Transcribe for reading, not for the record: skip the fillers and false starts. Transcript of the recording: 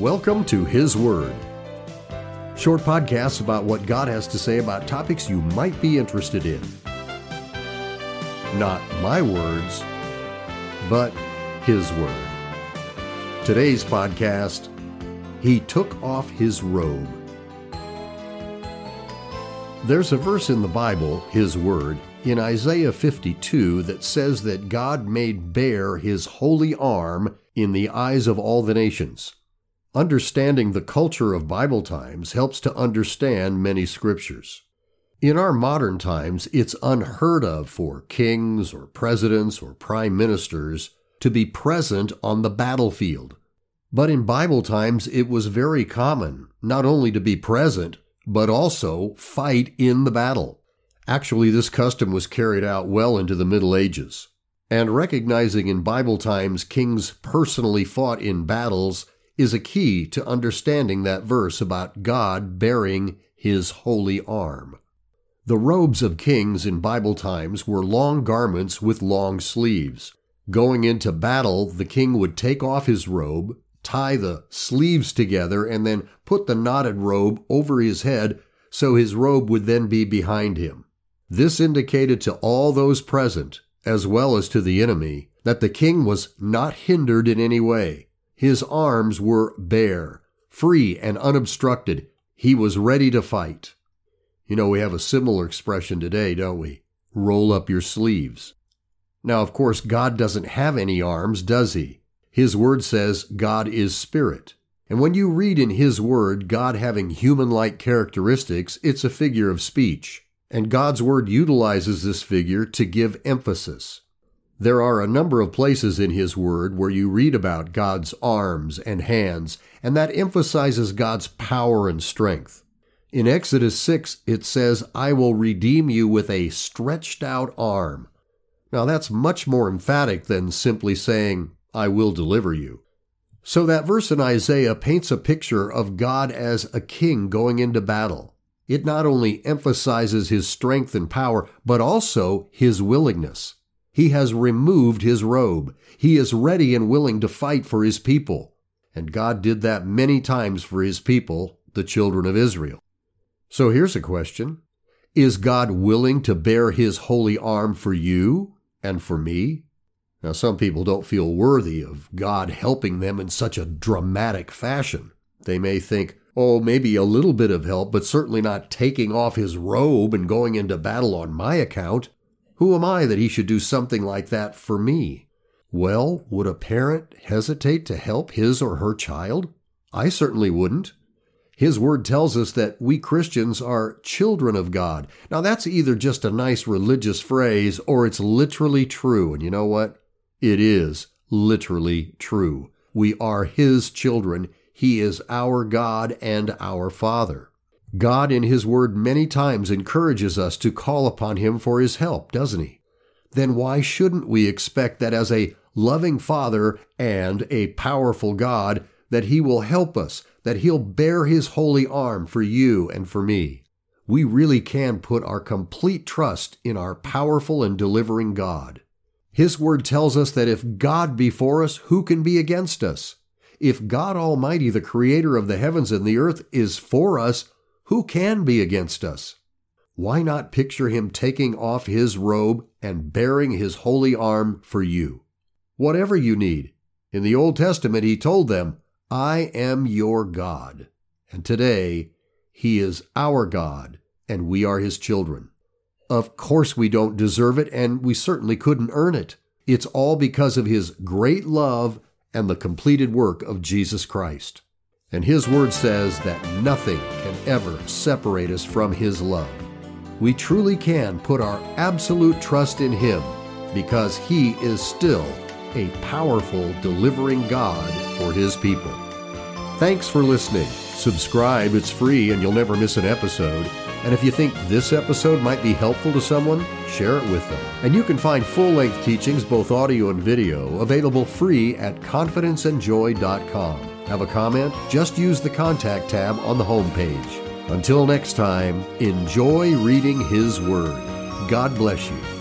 Welcome to His Word. Short podcasts about what God has to say about topics you might be interested in. Not my words, but His Word. Today's podcast, He Took Off His Robe. There's a verse in the Bible, His Word, in Isaiah 52 that says that God made bare His holy arm in the eyes of all the nations. Understanding the culture of Bible times helps to understand many scriptures. In our modern times, it's unheard of for kings or presidents or prime ministers to be present on the battlefield. But in Bible times, it was very common not only to be present, but also fight in the battle. Actually, this custom was carried out well into the Middle Ages. And recognizing in Bible times kings personally fought in battles is a key to understanding that verse about God bearing His holy arm. The robes of kings in Bible times were long garments with long sleeves. Going into battle, the king would take off his robe, tie the sleeves together, and then put the knotted robe over his head so his robe would then be behind him. This indicated to all those present, as well as to the enemy, that the king was not hindered in any way. His arms were bare, free and unobstructed. He was ready to fight. You know, we have a similar expression today, don't we? Roll up your sleeves. Now, of course, God doesn't have any arms, does He? His Word says God is spirit. And when you read in His Word God having human-like characteristics, it's a figure of speech. And God's Word utilizes this figure to give emphasis. There are a number of places in His Word where you read about God's arms and hands, and that emphasizes God's power and strength. In Exodus 6, it says, "I will redeem you with a stretched out arm." Now that's much more emphatic than simply saying, "I will deliver you." So that verse in Isaiah paints a picture of God as a king going into battle. It not only emphasizes His strength and power, but also His willingness. He has removed His robe. He is ready and willing to fight for His people. And God did that many times for His people, the children of Israel. So here's a question. Is God willing to bear His holy arm for you and for me? Now, some people don't feel worthy of God helping them in such a dramatic fashion. They may think, oh, maybe a little bit of help, but certainly not taking off His robe and going into battle on my account. Who am I that He should do something like that for me? Well, would a parent hesitate to help his or her child? I certainly wouldn't. His Word tells us that we Christians are children of God. Now, that's either just a nice religious phrase or it's literally true. And you know what? It is literally true. We are His children. He is our God and our Father. God in His Word many times encourages us to call upon Him for His help, doesn't He? Then why shouldn't we expect that as a loving Father and a powerful God, that He will help us, that He'll bear His holy arm for you and for me? We really can put our complete trust in our powerful and delivering God. His Word tells us that if God be for us, who can be against us? If God Almighty, the Creator of the heavens and the earth, is for us, who can be against us? Why not picture Him taking off His robe and bearing His holy arm for you? Whatever you need. In the Old Testament, He told them, "I am your God." And today, He is our God, and we are His children. Of course, we don't deserve it, and we certainly couldn't earn it. It's all because of His great love and the completed work of Jesus Christ. And His Word says that nothing can ever separate us from His love. We truly can put our absolute trust in Him because He is still a powerful, delivering God for His people. Thanks for listening. Subscribe, it's free, and you'll never miss an episode. And if you think this episode might be helpful to someone, share it with them. And you can find full-length teachings, both audio and video, available free at ConfidenceAndJoy.com. Have a comment? Just use the Contact tab on the homepage. Until next time, enjoy reading His Word. God bless you.